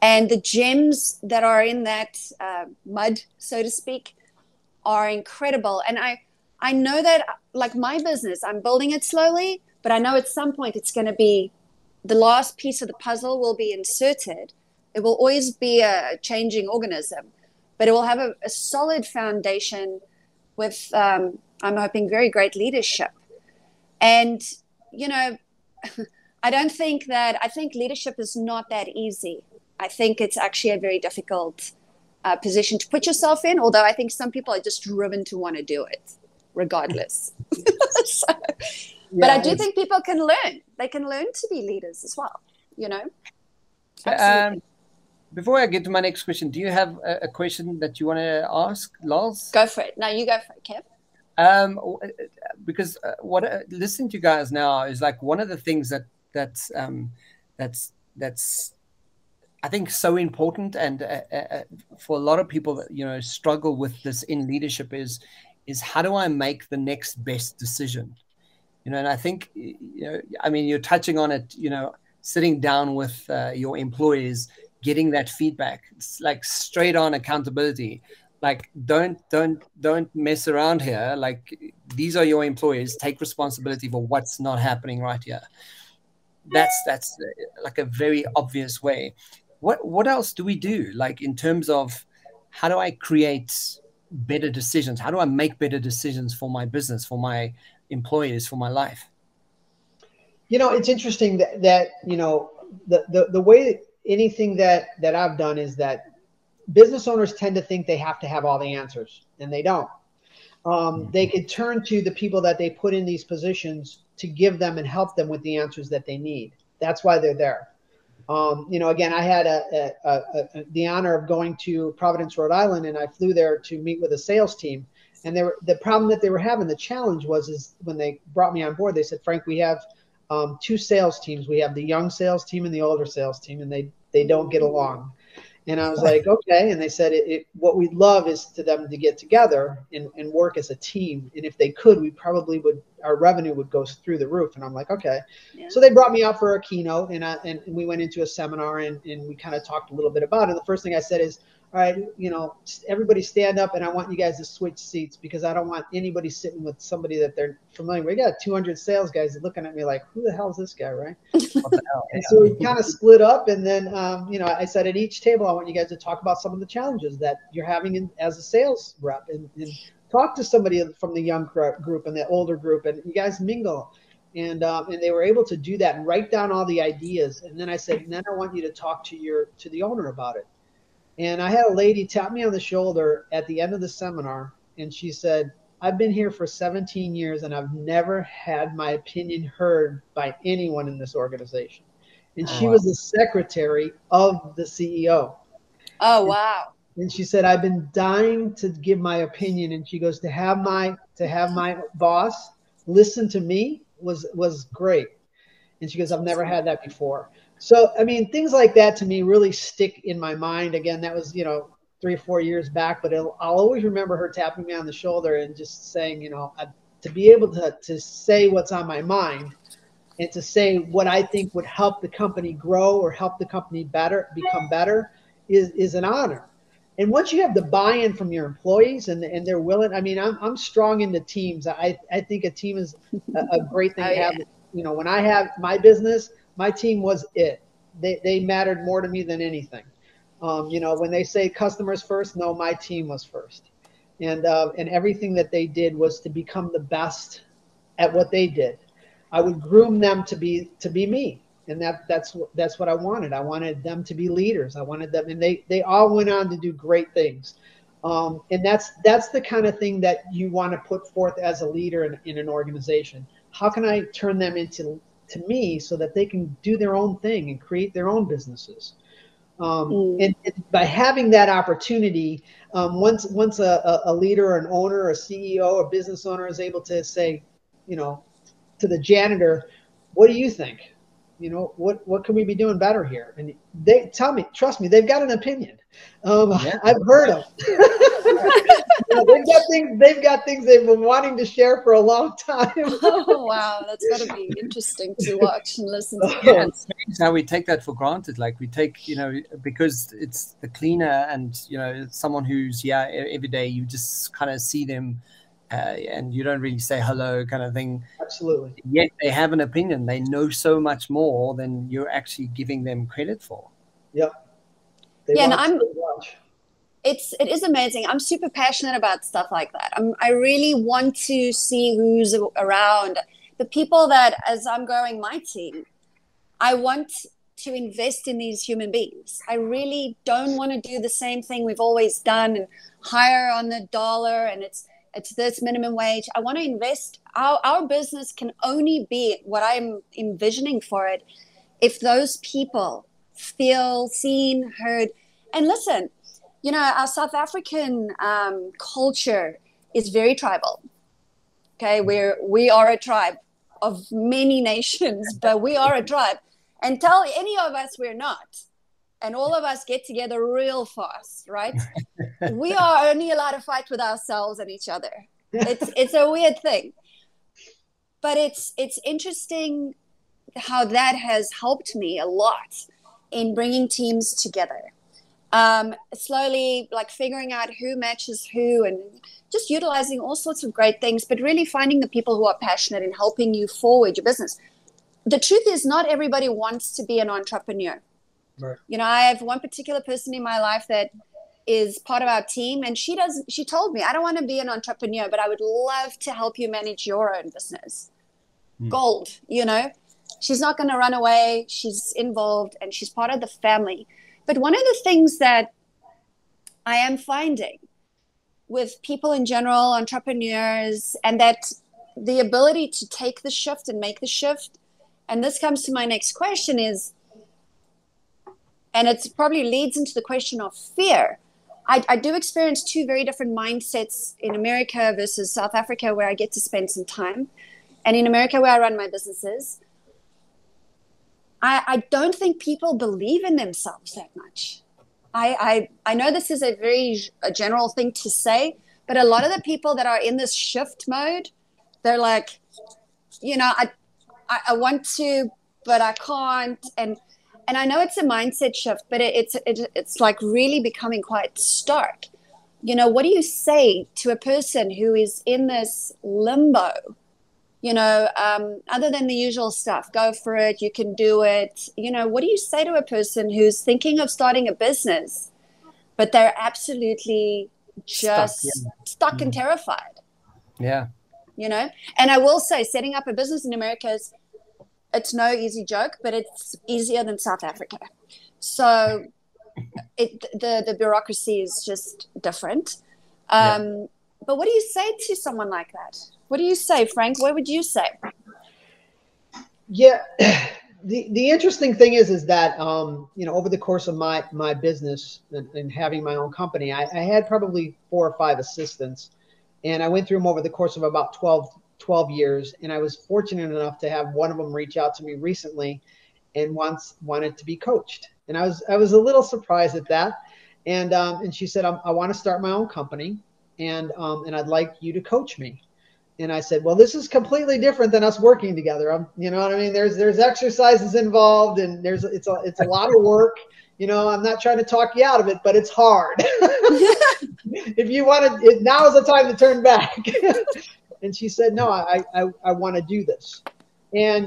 And the gems that are in that mud, so to speak, are incredible. And I know that, like my business, I'm building it slowly, but I know at some point it's going to be the last piece of the puzzle will be inserted. It will always be a changing organism, but it will have a solid foundation with, I'm hoping, very great leadership. And, you know, I think leadership is not that easy. I think it's actually a very difficult position to put yourself in, although I think some people are just driven to want to do it regardless. So, yes. But I do think people can learn. They can learn to be leaders as well, you know. Absolutely. Before I get to my next question, do you have a question that you want to ask, Lars? Go for it. No, you go for it, Kev. Because listening to you guys now is like one of the things that's I think so important, and for a lot of people that, you know, struggle with this in leadership is how do I make the next best decision? You know, and I think, you know, I mean, you're touching on it, you know, sitting down with your employees, getting that feedback. It's like straight on accountability. Like, don't mess around here. Like, these are your employees. Take responsibility for what's not happening right here. That's like a very obvious way. What else do we do? Like, in terms of how do I create better decisions? How do I make better decisions for my business, for my employees, for my life? You know, it's interesting that you know, the way that anything that I've done is that business owners tend to think they have to have all the answers, and they don't. They could turn to the people that they put in these positions to give them and help them with the answers that they need. That's why they're there. You know, again, I had the honor of going to Providence, Rhode Island, and I flew there to meet with a sales team. And the problem that they were having, the challenge was when they brought me on board, they said, Frank, we have two sales teams. We have the young sales team and the older sales team, and they don't get along. And I was like, okay. And they said, what we'd love is for them to get together and work as a team. And if they could, we probably would, our revenue would go through the roof. And I'm like, okay. Yeah. So they brought me out for a keynote, and we went into a seminar, and we kind of talked a little bit about it. And the first thing I said is, all right, you know, everybody stand up, and I want you guys to switch seats, because I don't want anybody sitting with somebody that they're familiar with. We got 200 sales guys looking at me like, who the hell is this guy, right? What the hell? And so we kind of split up, and then, you know, I said at each table, I want you guys to talk about some of the challenges that you're having as a sales rep, and talk to somebody from the young group and the older group, and you guys mingle. And they were able to do that and write down all the ideas. And then I said, and then I want you to talk to the owner about it. And I had a lady tap me on the shoulder at the end of the seminar, and she said, I've been here for 17 years, and I've never had my opinion heard by anyone in this organization. And she was the secretary of the CEO. Oh, wow. And she said, I've been dying to give my opinion. And she goes, to have my boss listen to me was great. And she goes, I've never had that before. So, I mean, things like that to me really stick in my mind. Again, that was, you know, 3 or 4 years back, but I'll always remember her tapping me on the shoulder and just saying, you know, to be able to say what's on my mind, and to say what I think would help the company grow or help the company become better is an honor. And once you have the buy-in from your employees and they're willing, I mean, I'm strong into teams. I think a team is a great thing to have. Yeah. You know, when I have my business, my team was it. They mattered more to me than anything. You know, when they say customers first, no, my team was first. And everything that they did was to become the best at what they did. I would groom them to be me. And that's what I wanted. I wanted them to be leaders. I wanted them, and they all went on to do great things. And that's the kind of thing that you want to put forth as a leader in an organization. How can I turn them into me so that they can do their own thing and create their own businesses? And by having that opportunity, once a leader or an owner or a CEO or business owner is able to say, you know, to the janitor, what do you think? You know, what can we be doing better here? And they tell me, trust me, they've got an opinion. I've heard them. They've got things they've been wanting to share for a long time. Oh, wow. That's got to be interesting to watch and listen to. Yeah, it's how we take that for granted. Like, we take, you know, because it's the cleaner and, you know, someone who's every day, you just kind of see them and you don't really say hello kind of thing. Absolutely. Yet they have an opinion. They know so much more than you're actually giving them credit for. Yep. It is amazing. I'm super passionate about stuff like that. I really want to see who's around. The people that, as I'm growing my team, I want to invest in these human beings. I really don't want to do the same thing we've always done and hire on the dollar and it's this minimum wage. I want to invest. Our business can only be what I'm envisioning for it if those people feel seen, heard. And listen, you know, our South African culture is very tribal. Okay, we are a tribe of many nations, but we are a tribe. And tell any of us we're not, and all of us get together real fast, right? We are only allowed to fight with ourselves and each other. It's a weird thing, but it's interesting how that has helped me a lot in bringing teams together. Slowly, like figuring out who matches who, and just utilizing all sorts of great things, but really finding the people who are passionate in helping you forward your business. The truth is, not everybody wants to be an entrepreneur. Right. You know, I have one particular person in my life that is part of our team, and she told me, I don't want to be an entrepreneur, but I would love to help you manage your own business. Gold, you know, she's not going to run away. She's involved and she's part of the family. But one of the things that I am finding with people in general, entrepreneurs, and that the ability to take the shift and make the shift, and this comes to my next question is, and it probably leads into the question of fear. I do experience two very different mindsets in America versus South Africa, where I get to spend some time, and in America where I run my businesses. I don't think people believe in themselves that much. I know this is a very general thing to say, but a lot of the people that are in this shift mode, they're like, you know, I want to, but I can't. And I know it's a mindset shift, but it's like really becoming quite stark. You know, what do you say to a person who is in this limbo? You know, other than the usual stuff, go for it, you can do it. You know, what do you say to a person who's thinking of starting a business, but they're absolutely just stuck and terrified? Yeah. You know, and I will say setting up a business in America is, it's no easy joke, but it's easier than South Africa. So the bureaucracy is just different. But what do you say to someone like that? What do you say, Frank? What would you say? Yeah, the interesting thing is that, you know, over the course of my business and having my own company, I had probably 4 or 5 assistants, and I went through them over the course of about 12 years. And I was fortunate enough to have one of them reach out to me recently and wanted to be coached. And I was a little surprised at that. And she said, I want to start my own company, and I'd like you to coach me. And I said, well, this is completely different than us working together. You know what I mean? There's exercises involved, and it's a lot of work. You know, I'm not trying to talk you out of it, but it's hard. If you want to, now is the time to turn back. And she said, no, I want to do this. And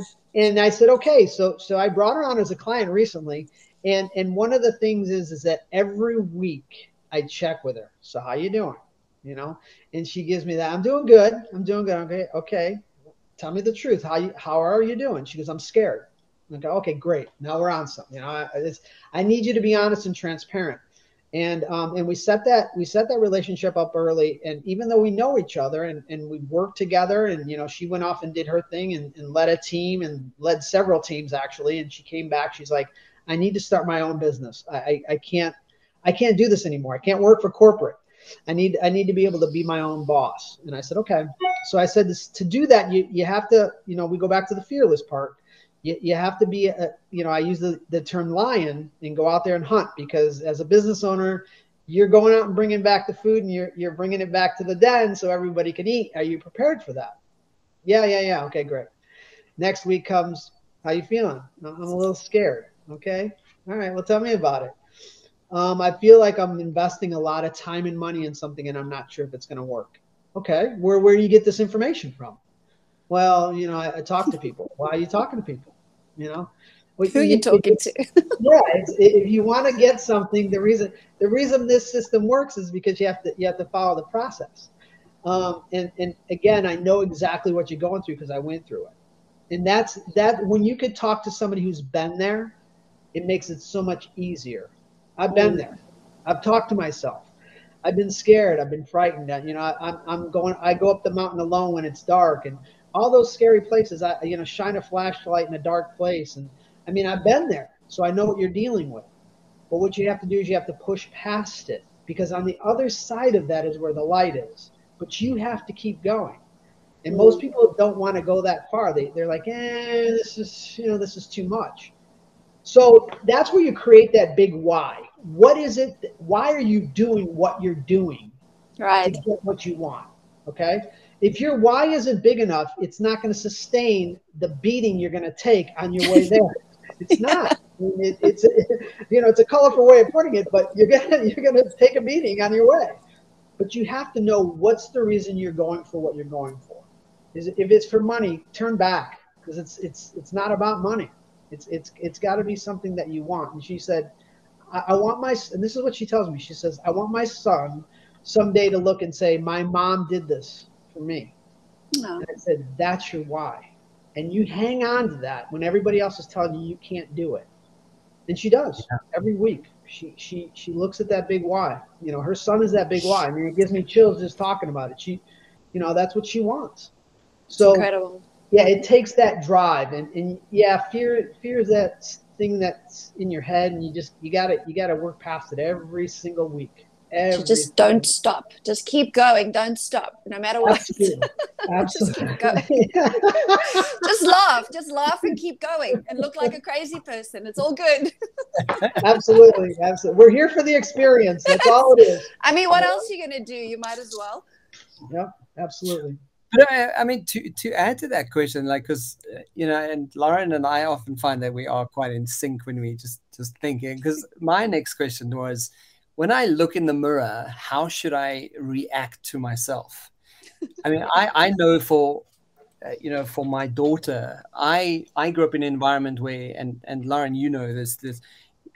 I said, okay. So I brought her on as a client recently. And one of the things is that every week I check with her. So how you doing? You know, and she gives me that. I'm doing good. Okay. Tell me the truth. How are you doing? She goes, I'm scared. I go, okay, great. Now we're on something. You know, I need you to be honest and transparent. And we set that relationship up early. And even though we know each other and we work together, and, you know, she went off and did her thing and led a team and led several teams actually. And she came back. She's like, I need to start my own business. I can't do this anymore. I can't work for corporate. I need to be able to be my own boss. And I said, okay. So I said, to do that, you have to, you know, we go back to the fearless part. You have to be, you know, I use the term lion and go out there and hunt, because as a business owner, you're going out and bringing back the food, and you're bringing it back to the den so everybody can eat. Are you prepared for that? Yeah. Okay, great. Next week comes, how you feeling? I'm a little scared. Okay. All right. Well, tell me about it. I feel like I'm investing a lot of time and money in something, and I'm not sure if it's going to work. Okay, where do you get this information from? Well, you know, I talk to people. Why are you talking to people? You know, who are you talking to? Yeah, if you want to get something, the reason this system works is because you have to follow the process. And again, I know exactly what you're going through because I went through it. And that's when you could talk to somebody who's been there, it makes it so much easier. I've been there. I've talked to myself. I've been scared. I've been frightened. You know, I go up the mountain alone when it's dark and all those scary places. I shine a flashlight in a dark place. And I mean, I've been there, so I know what you're dealing with. But what you have to do is you have to push past it, because on the other side of that is where the light is. But you have to keep going. And most people don't want to go that far. They're like, this is too much. So that's where you create that big why. What is it? Why are you doing what you're doing? Right. To get what you want. Okay. If your why isn't big enough, it's not going to sustain the beating you're going to take on your way there. It's not. I mean, it's a colorful way of putting it, but you're gonna take a beating on your way. But you have to know what's the reason you're going for what you're going for. If it's for money, turn back, because it's not about money. It's got to be something that you want. And she said, I want my, and this is what she tells me. She says, I want my son someday to look and say, my mom did this for me. No. And I said, that's your why. And you hang on to that when everybody else is telling you you can't do it. And she does. Yeah. Every week. She looks at that big why. You know, her son is that big why. I mean, it gives me chills just talking about it. She, you know, that's what she wants. So incredible. Yeah, it takes that drive, and yeah, fear is that thing that's in your head, and you gotta work past it every single week. Don't stop. Just keep going. Don't stop, no matter what. Absolutely. Absolutely. Just keep going. Just laugh, and keep going, and look like a crazy person. It's all good. Absolutely, absolutely. We're here for the experience. That's all it is. I mean, what else are you gonna do? You might as well. Yeah, absolutely. But I mean, to add to that question, like, because, you know, and Lauren and I often find that we are quite in sync when we just thinking, because my next question was, when I look in the mirror, how should I react to myself? I mean, I know for my daughter, I grew up in an environment where, and Lauren, you know, this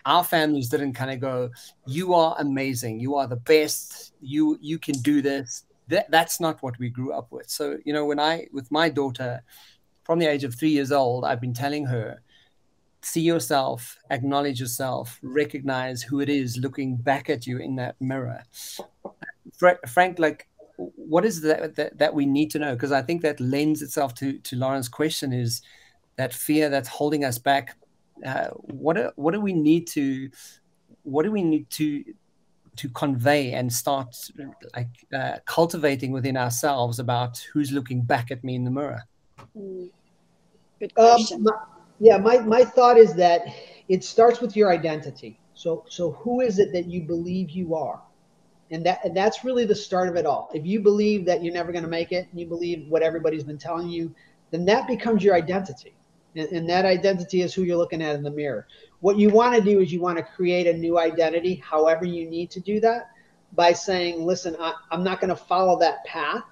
our families didn't kind of go, you are amazing, you are the best, you can do this. That's not what we grew up with. So, you know, with my daughter, from the age of 3 years old, I've been telling her, see yourself, acknowledge yourself, recognize who it is looking back at you in that mirror. Frank, like, what is that we need to know? Because I think that lends itself to Lauren's question, is that fear that's holding us back. What do we need to convey and start cultivating within ourselves about who's looking back at me in the mirror? Good question. My thought is that it starts with your identity. So who is it that you believe you are? And that's really the start of it all. If you believe that you're never going to make it, and you believe what everybody's been telling you, then that becomes your identity. And that identity is who you're looking at in the mirror. What you want to do is you want to create a new identity, however you need to do that, by saying, listen, I'm not going to follow that path.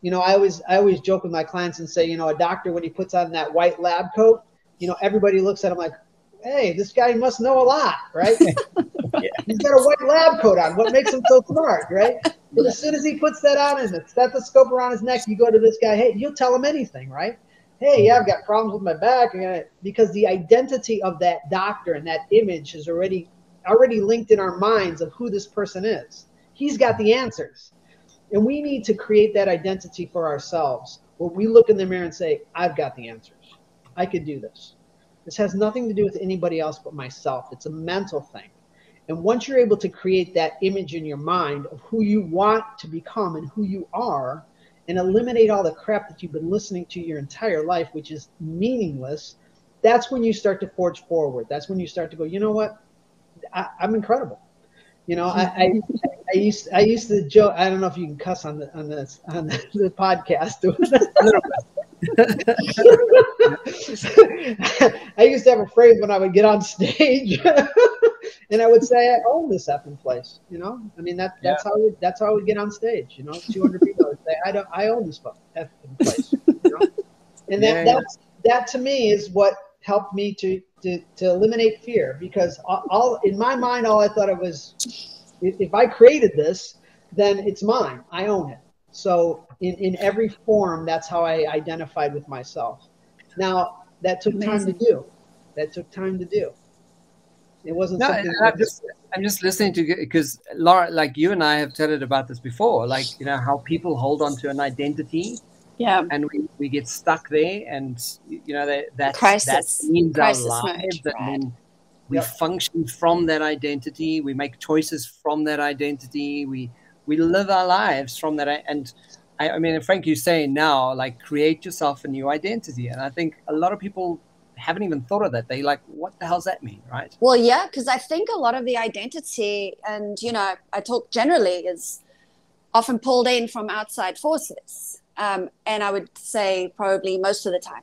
You know, I always joke with my clients and say, you know, a doctor, when he puts on that white lab coat, you know, everybody looks at him like, hey, this guy must know a lot, right? Yeah. He's got a white lab coat on. What makes him so smart, right? But as soon as he puts that on and the stethoscope around his neck, you go to this guy, hey, you'll tell him anything, right? Hey, yeah, I've got problems with my back, because the identity of that doctor and that image is already linked in our minds of who this person is. He's got the answers. And we need to create that identity for ourselves, where we look in the mirror and say, I've got the answers. I could do this. This has nothing to do with anybody else but myself. It's a mental thing. And once you're able to create that image in your mind of who you want to become and who you are, and eliminate all the crap that you've been listening to your entire life, which is meaningless, that's when you start to forge forward. That's when you start to go, you know what? I'm incredible. You know, I used to joke, I don't know if you can cuss on the podcast. I used to have a phrase when I would get on stage And I would say I own this effing place, you know. I mean, that's how we, that's how I would get on stage, you know. 200 people would say, I own this effing place, you know. And that to me is what helped me to eliminate fear, because all in my mind, all I thought it was, if I created this, then it's mine. I own it. So in every form, that's how I identified with myself. Now that took time to do. That took time to do. It wasn't something. I'm just listening to, because Laura, like you and I have chatted about this before, like, you know, how people hold on to an identity. Yeah. And we get stuck there, and, you know, that means our lives. That means we function from that identity. We make choices from that identity. We live our lives from that. And I mean, Frank, you say now, like, create yourself a new identity. And I think a lot of people haven't even thought of that. They like, what the hell's that mean, right? Well, yeah, because I think a lot of the identity, and, you know, I talk generally, is often pulled in from outside forces. And I would say probably most of the time.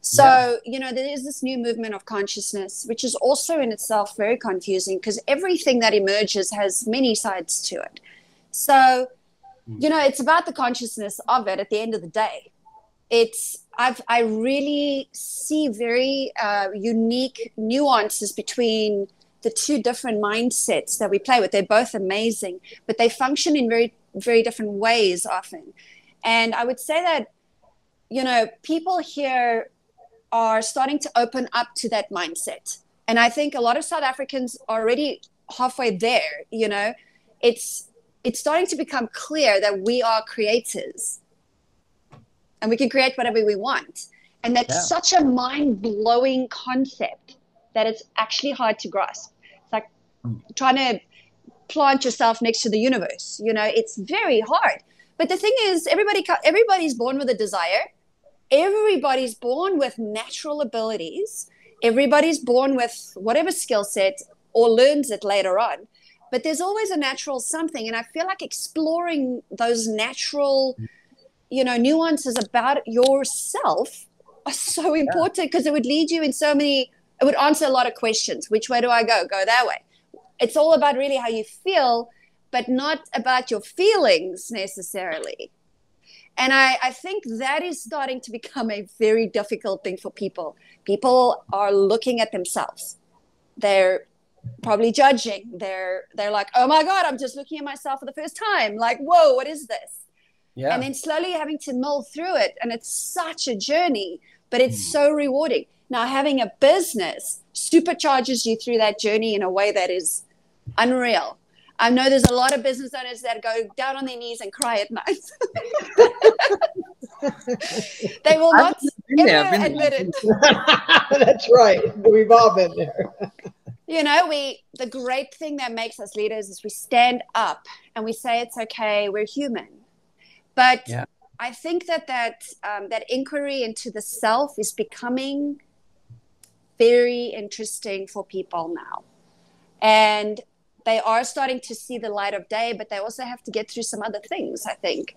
So, you know, there is this new movement of consciousness, which is also in itself very confusing, because everything that emerges has many sides to it. So, you know, it's about the consciousness of it at the end of the day. It's, I really see very unique nuances between the two different mindsets that we play with. They're both amazing, but they function in very, very different ways often. And I would say that, you know, people here are starting to open up to that mindset. And I think a lot of South Africans are already halfway there, you know. It's starting to become clear that we are creators and we can create whatever we want. And that's such a mind-blowing concept that it's actually hard to grasp. It's like trying to plant yourself next to the universe. You know, it's very hard. But the thing is, everybody's born with a desire. Everybody's born with natural abilities. Everybody's born with whatever skill set, or learns it later on. But there's always a natural something. And I feel like exploring those natural, you know, nuances about yourself are so important, because it would lead you in so many, it would answer a lot of questions. Which way do I go? Go that way. It's all about really how you feel, but not about your feelings necessarily. And I think that is starting to become a very difficult thing for people. People are looking at themselves. They're probably judging. They're like, oh my God, I'm just looking at myself for the first time. Like, whoa, what is this? Yeah. And then slowly having to mull through it. And it's such a journey, but it's so rewarding. Now, having a business supercharges you through that journey in a way that is unreal. I know there's a lot of business owners that go down on their knees and cry at night. They will not ever admit it. That's right. We've all been there. You know, the great thing that makes us leaders is we stand up and we say, it's okay, we're human. But I think that inquiry into the self is becoming very interesting for people now. And they are starting to see the light of day, but they also have to get through some other things, I think.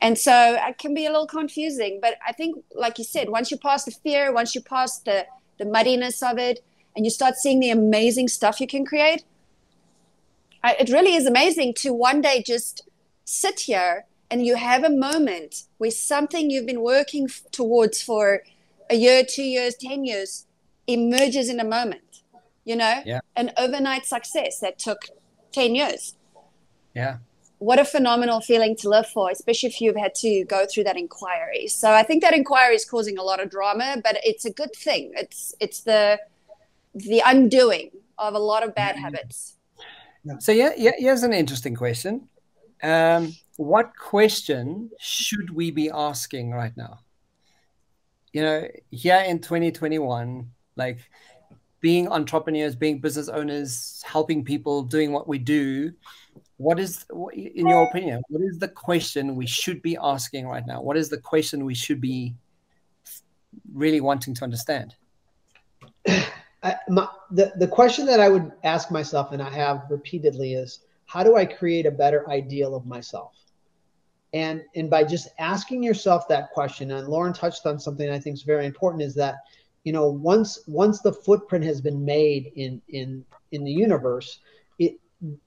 And so it can be a little confusing. But I think, like you said, once you pass the fear, once you pass the muddiness of it, and you start seeing the amazing stuff you can create, it really is amazing to one day just sit here and you have a moment where something you've been working towards for a year, 2 years, 10 years emerges in a moment. You know, an overnight success that took 10 years. Yeah. What a phenomenal feeling to live for, especially if you've had to go through that inquiry. So I think that inquiry is causing a lot of drama, but it's a good thing. It's the undoing of a lot of bad habits. So here's an interesting question. What question should we be asking right now? You know, here in 2021, like, being entrepreneurs, being business owners, helping people, doing what we do, what is, in your opinion, what is the question we should be asking right now? What is the question we should be really wanting to understand? The question that I would ask myself, and I have repeatedly, is how do I create a better ideal of myself? And by just asking yourself that question, and Lauren touched on something I think is very important, is that you know, once the footprint has been made in the universe,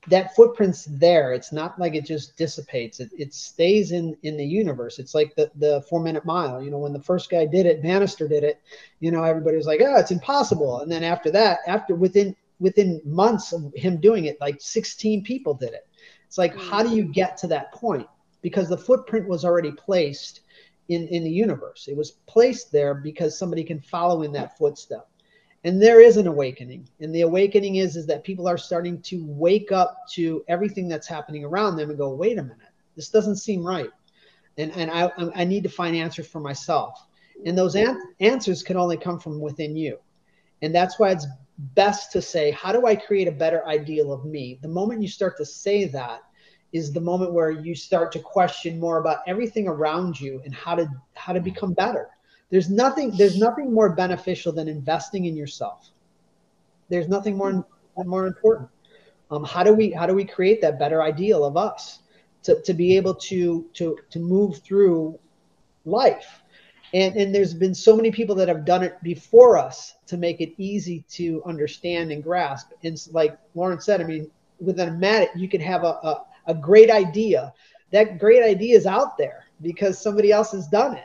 that footprint's there. It's not like it just dissipates. It stays in the universe. It's like the 4-minute mile. You know, when the first guy did it, Bannister did it, you know, everybody was like, oh, it's impossible. And then after that, within months of him doing it, like 16 people did it. It's like, how do you get to that point? Because the footprint was already placed in the universe. It was placed there because somebody can follow in that footstep. And there is an awakening. And the awakening is that people are starting to wake up to everything that's happening around them and go, wait a minute, this doesn't seem right. And I need to find answers for myself. And those answers can only come from within you. And that's why it's best to say, how do I create a better ideal of me? The moment you start to say that is the moment where you start to question more about everything around you and how to become better. There's nothing more beneficial than investing in yourself. There's nothing more important. How do we create that better ideal of us to be able to move through life? And there's been so many people that have done it before us to make it easy to understand and grasp. And like Lauren said, I mean, within a minute, you can have a great idea. That great idea is out there because somebody else has done it.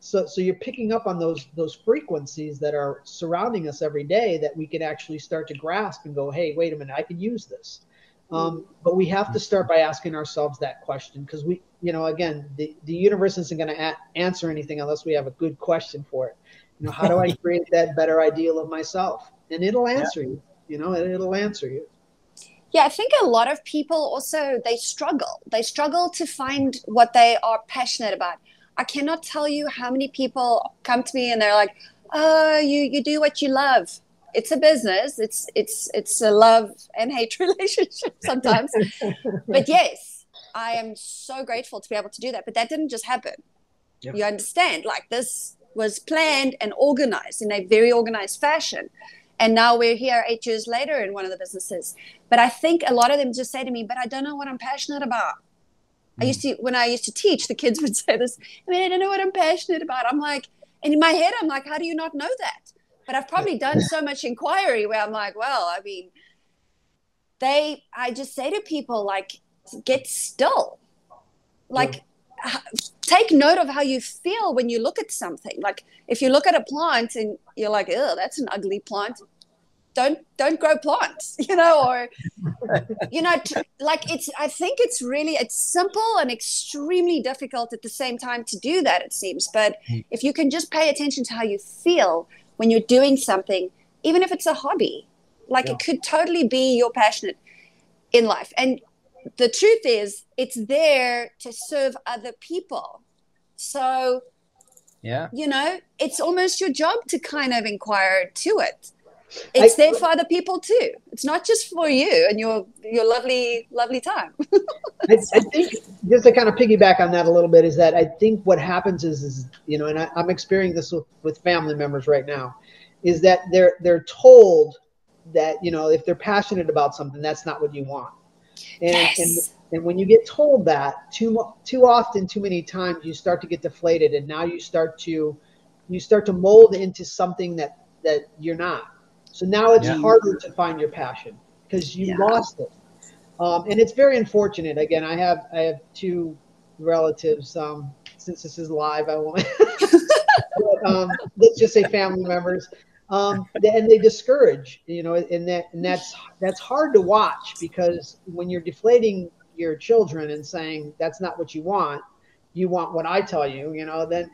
So you're picking up on those frequencies that are surrounding us every day that we can actually start to grasp and go, hey, wait a minute, I could use this. But we have to start by asking ourselves that question, because we, you know, again, the universe isn't going to answer anything unless we have a good question for it. You know, how do I create that better ideal of myself? And it'll answer you, you know, it'll answer you. Yeah, I think a lot of people also, they struggle to find what they are passionate about. I cannot tell you how many people come to me and they're like, oh, you do what you love. It's a business. It's a love and hate relationship sometimes. But yes, I am so grateful to be able to do that. But that didn't just happen. Yep. You understand? Like, this was planned and organized in a very organized fashion. And now we're here 8 years later in one of the businesses. But I think a lot of them just say to me, but I don't know what I'm passionate about. When I used to teach, the kids would say this, I mean, I don't know what I'm passionate about. I'm like, and in my head, I'm like, how do you not know that? But I've probably done so much inquiry where I'm like, well, I mean, I just say to people, like, get still. Like, take note of how you feel when you look at something. Like, if you look at a plant and you're like, oh, that's an ugly plant, don't grow plants, you know, or, you know, like, I think it's simple and extremely difficult at the same time to do that, it seems. But if you can just pay attention to how you feel when you're doing something, even if it's a hobby, like it could totally be your passion in life. And the truth is, it's there to serve other people. So, you know, it's almost your job to kind of inquire to it. It's there for other people too. It's not just for you and your lovely, lovely time. I think, just to kind of piggyback on that a little bit, is that I think what happens is you know, and I'm experiencing this with family members right now, is that they're told that, you know, if they're passionate about something, that's not what you want. And when you get told that too often, too many times, you start to get deflated, and now you start to mold into something that you're not. So now it's harder to find your passion because you lost it. And it's very unfortunate. Again, I have two relatives. Since this is live, I won't. But, let's just say family members. And they discourage, you know, and that's hard to watch, because when you're deflating your children and saying that's not what you want what I tell you, you know, then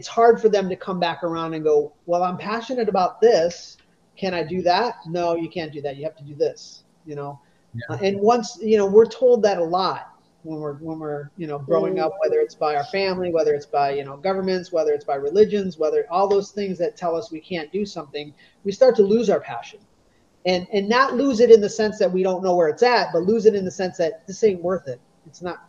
it's hard for them to come back around and go, well, I'm passionate about this. Can I do that? No, you can't do that. You have to do this, you know? Yeah. And once, you know, we're told that a lot when we're, you know, growing up, whether it's by our family, whether it's by, you know, governments, whether it's by religions, whether all those things that tell us we can't do something, we start to lose our passion and not lose it in the sense that we don't know where it's at, but lose it in the sense that this ain't worth it. It's not,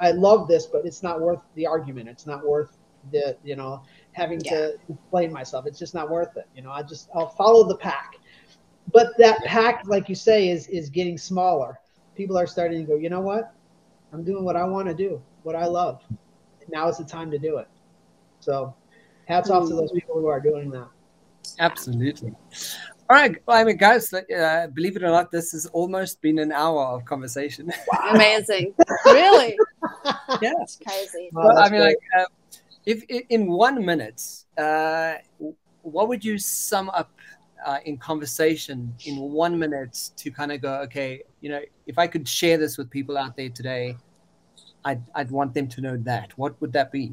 I love this, but it's not worth the argument. It's not worth the, you know, having to explain myself. It's just not worth it. You know, I'll follow the pack. But that pack, like you say, is getting smaller. People are starting to go, you know what? I'm doing what I want to do, what I love. Now is the time to do it. So hats off to those people who are doing that. Absolutely. All right. Well, I mean, guys, believe it or not, this has almost been an hour of conversation. Wow. Amazing. Really? Yeah. That's crazy. Well, that's I mean, great. Like, if in 1 minute, what would you sum up in conversation in 1 minute to kind of go, okay, you know, if I could share this with people out there today, I'd want them to know that. What would that be?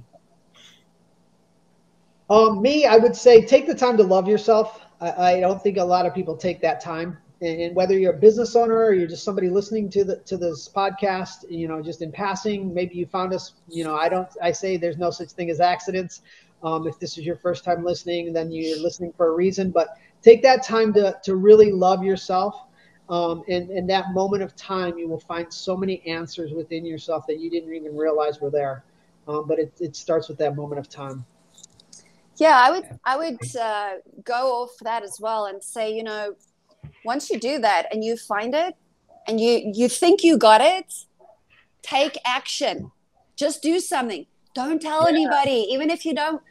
Me, I would say take the time to love yourself. I don't think a lot of people take that time. And whether you're a business owner or you're just somebody listening to this podcast, you know, just in passing, maybe you found us, you know, I say there's no such thing as accidents. If this is your first time listening, then you're listening for a reason. But take that time to really love yourself. And in that moment of time, you will find so many answers within yourself that you didn't even realize were there. But it starts with that moment of time. Yeah, I would go off that as well and say, you know, once you do that and you find it and you think you got it, take action. Just do something. Don't tell anybody, even if you don't.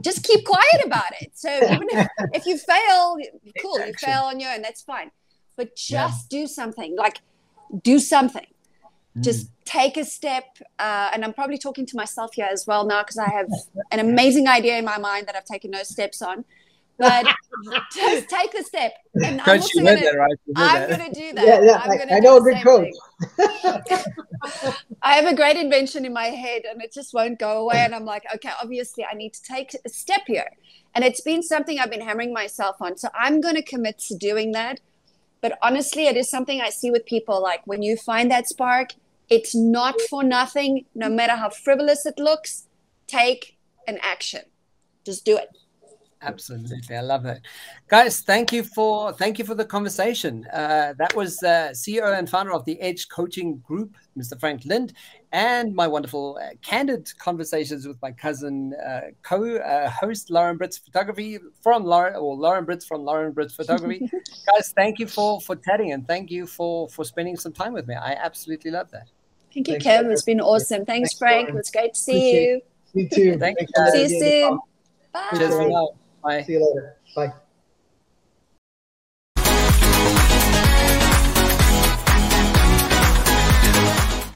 Just keep quiet about it. So even if you fail, cool, you fail on your own, that's fine. But just do something. Like, do something. Just take a step, and I'm probably talking to myself here as well now because I have an amazing idea in my mind that I've taken no steps on. But just take the step. And I'm also going to do that. Yeah, I know a good coach. I have a great invention in my head, and it just won't go away. And I'm like, okay, obviously I need to take a step here. And it's been something I've been hammering myself on. So I'm going to commit to doing that. But honestly, it is something I see with people. Like, when you find that spark, it's not for nothing. No matter how frivolous it looks, take an action. Just do it. Absolutely. I love it. Guys, thank you for the conversation. That was CEO and founder of the Edge Coaching Group, Mr. Frank Lind, and my wonderful candid conversations with my cousin co-host, Lauren Britz Photography from Lauren Britz Photography. Guys, thank you for chatting, and thank you for spending some time with me. I absolutely love that. Thank you, Kevin. It's been awesome. Thanks, Frank. Lauren. It's great to see you. You too. Thank you. See you soon. Bye. Cheers. Bye. See you later. Bye.